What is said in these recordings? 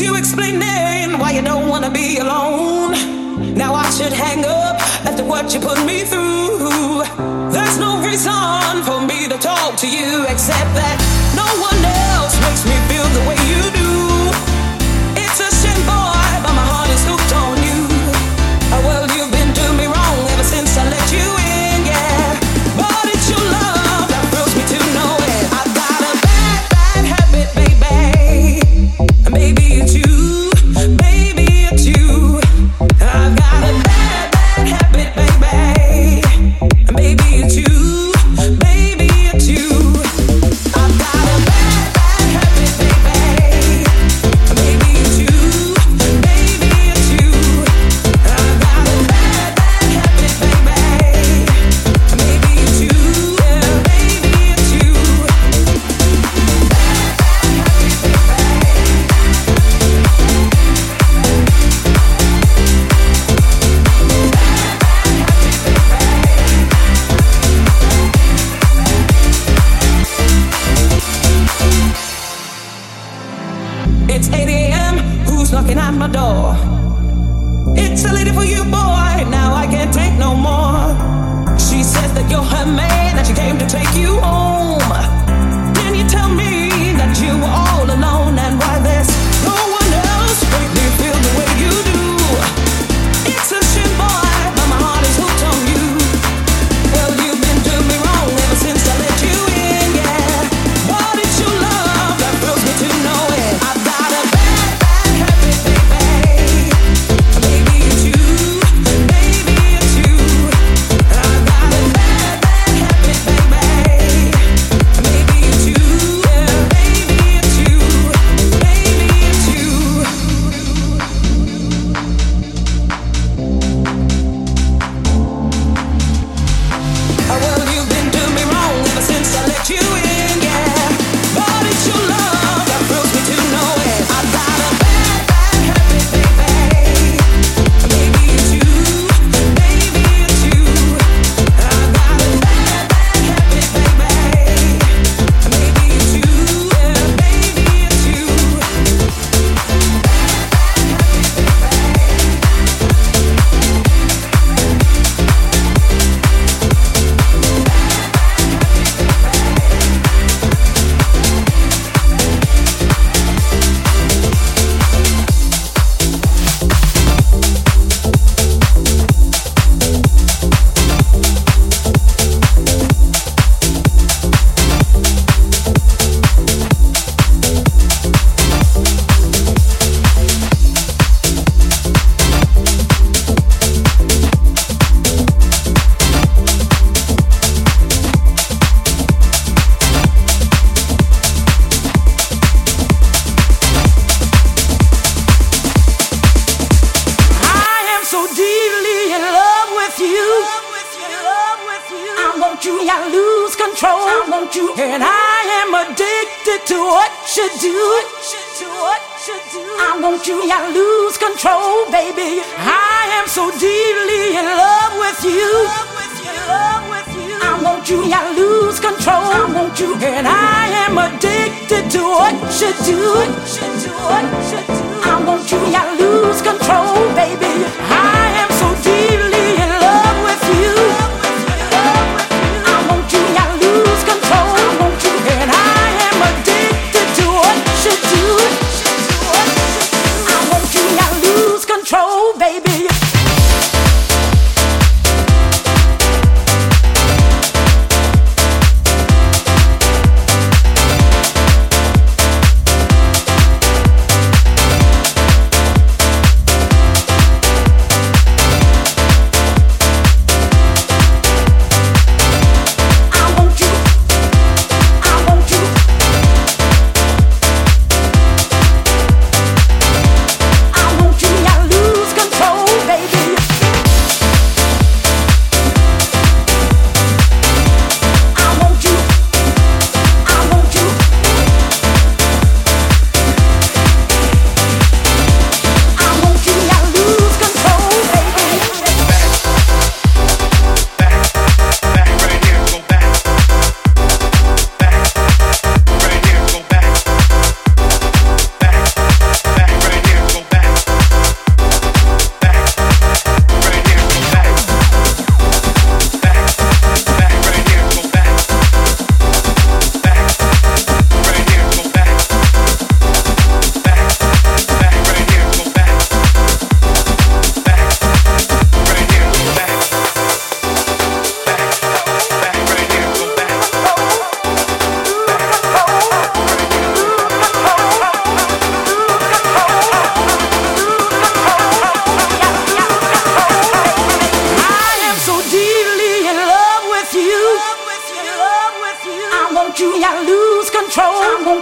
you explaining why you don't wanna be alone. Now I should hang up after what you put me through. There's no reason for me to talk to you except that no one else makes me feel the way you do. It's a shame, boy, but my heart is hooked on you. Oh, well, you've been doing me wrong ever since I let you in.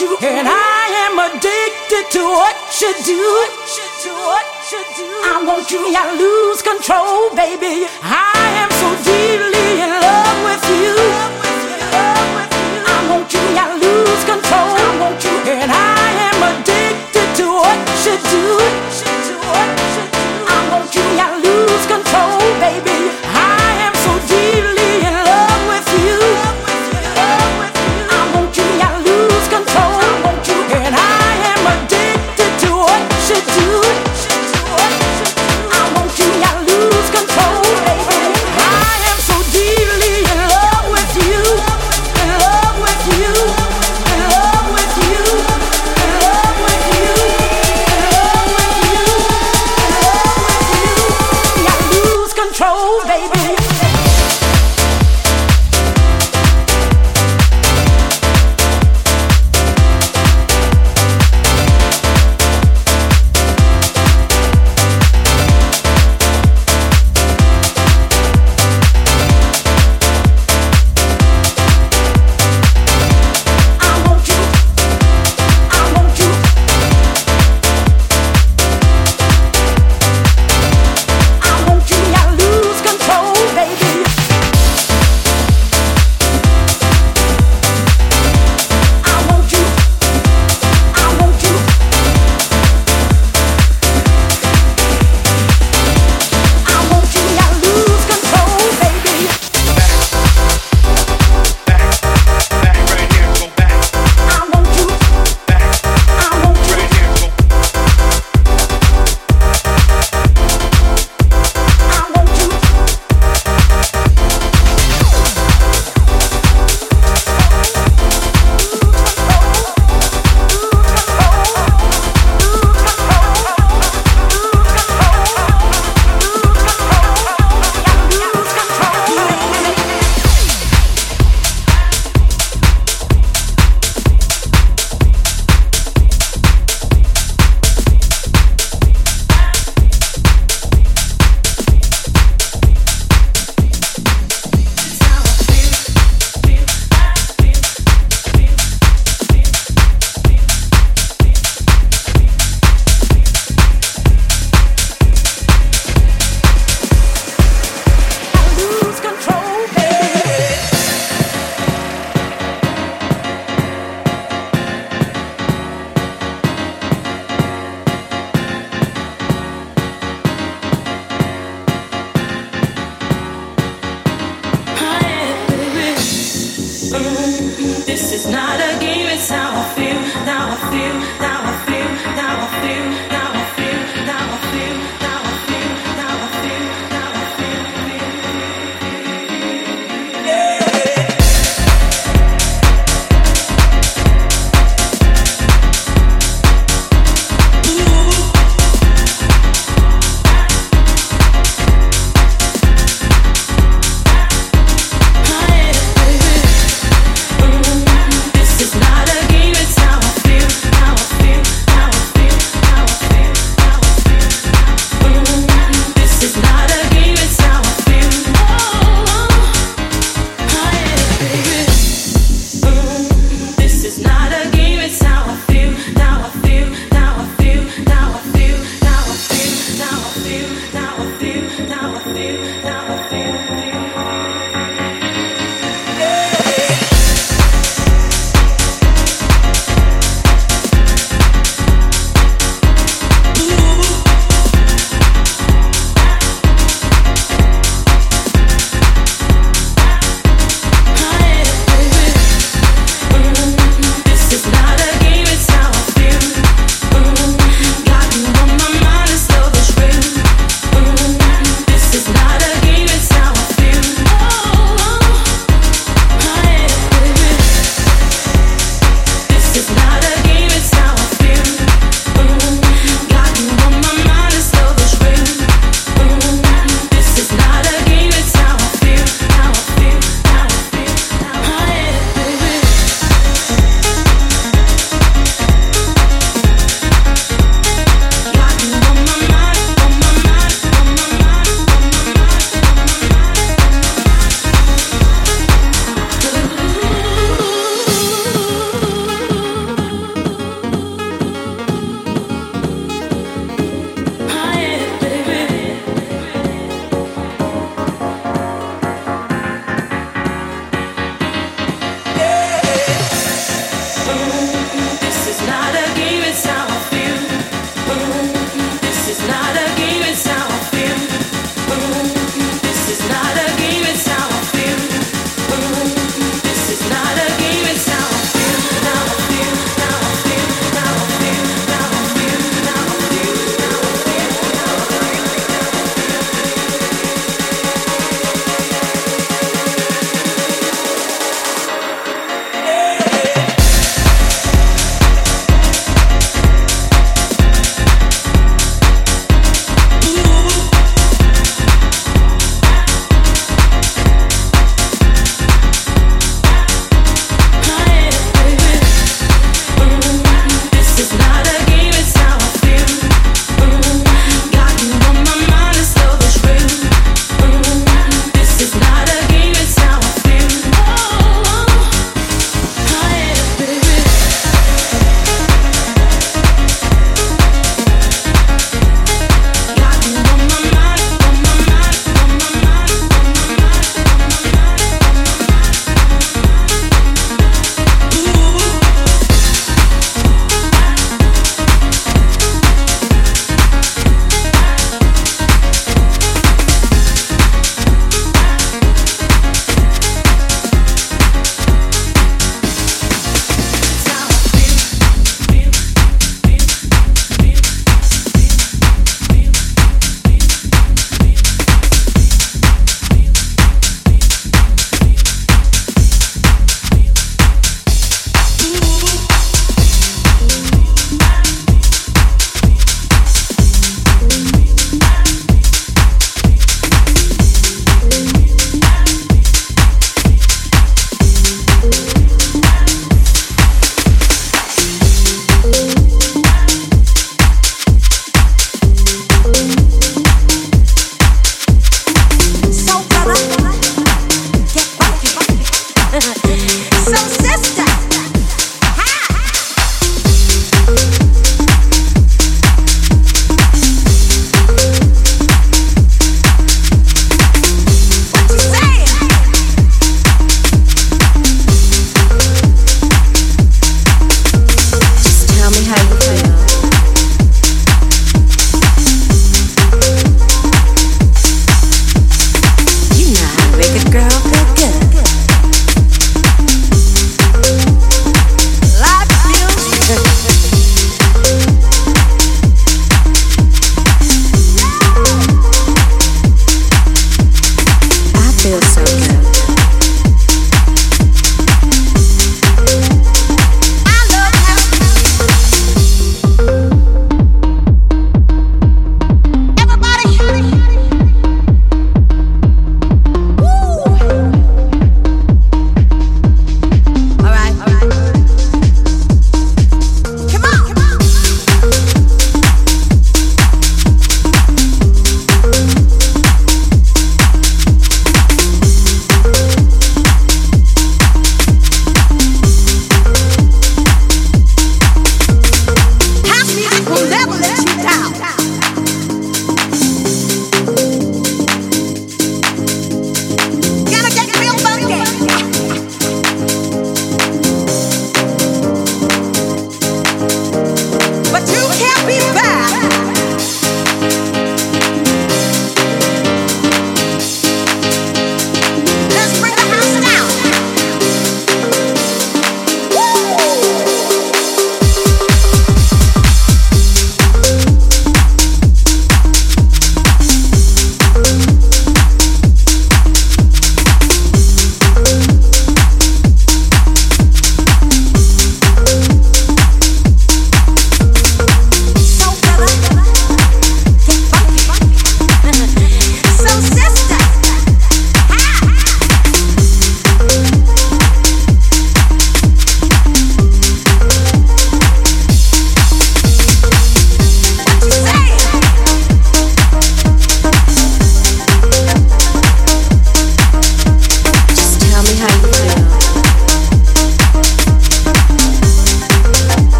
you, and I am addicted to what you do. I want you, I lose control, baby. I am so deeply in love with you. I want you, I lose control. I want you, and I am addicted to what you do. I want you, I lose control, baby. I am so deeply in love with you. I want you, I lose control. I want you, and I am addicted to what you do. I want you, I lose control, baby. I am so deeply in love with you. In love with you. In love with you. In love with you. In love with you. In love with you. I lose control, baby.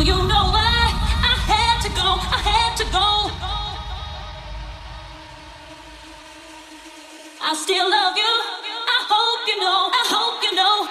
Now you know why I had to go, I had to go. I still love you, I hope you know, I hope you know.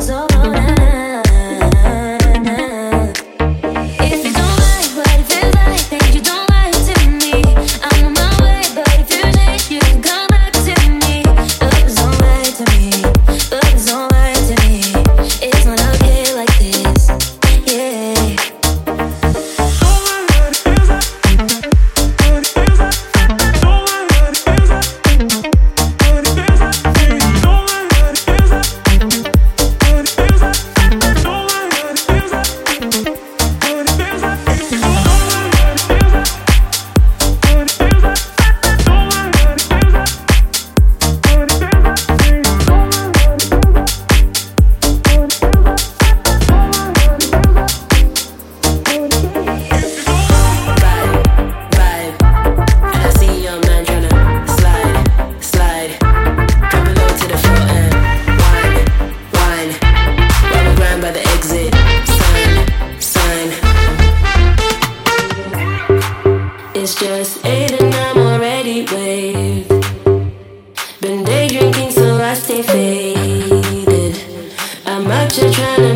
So much you're trying to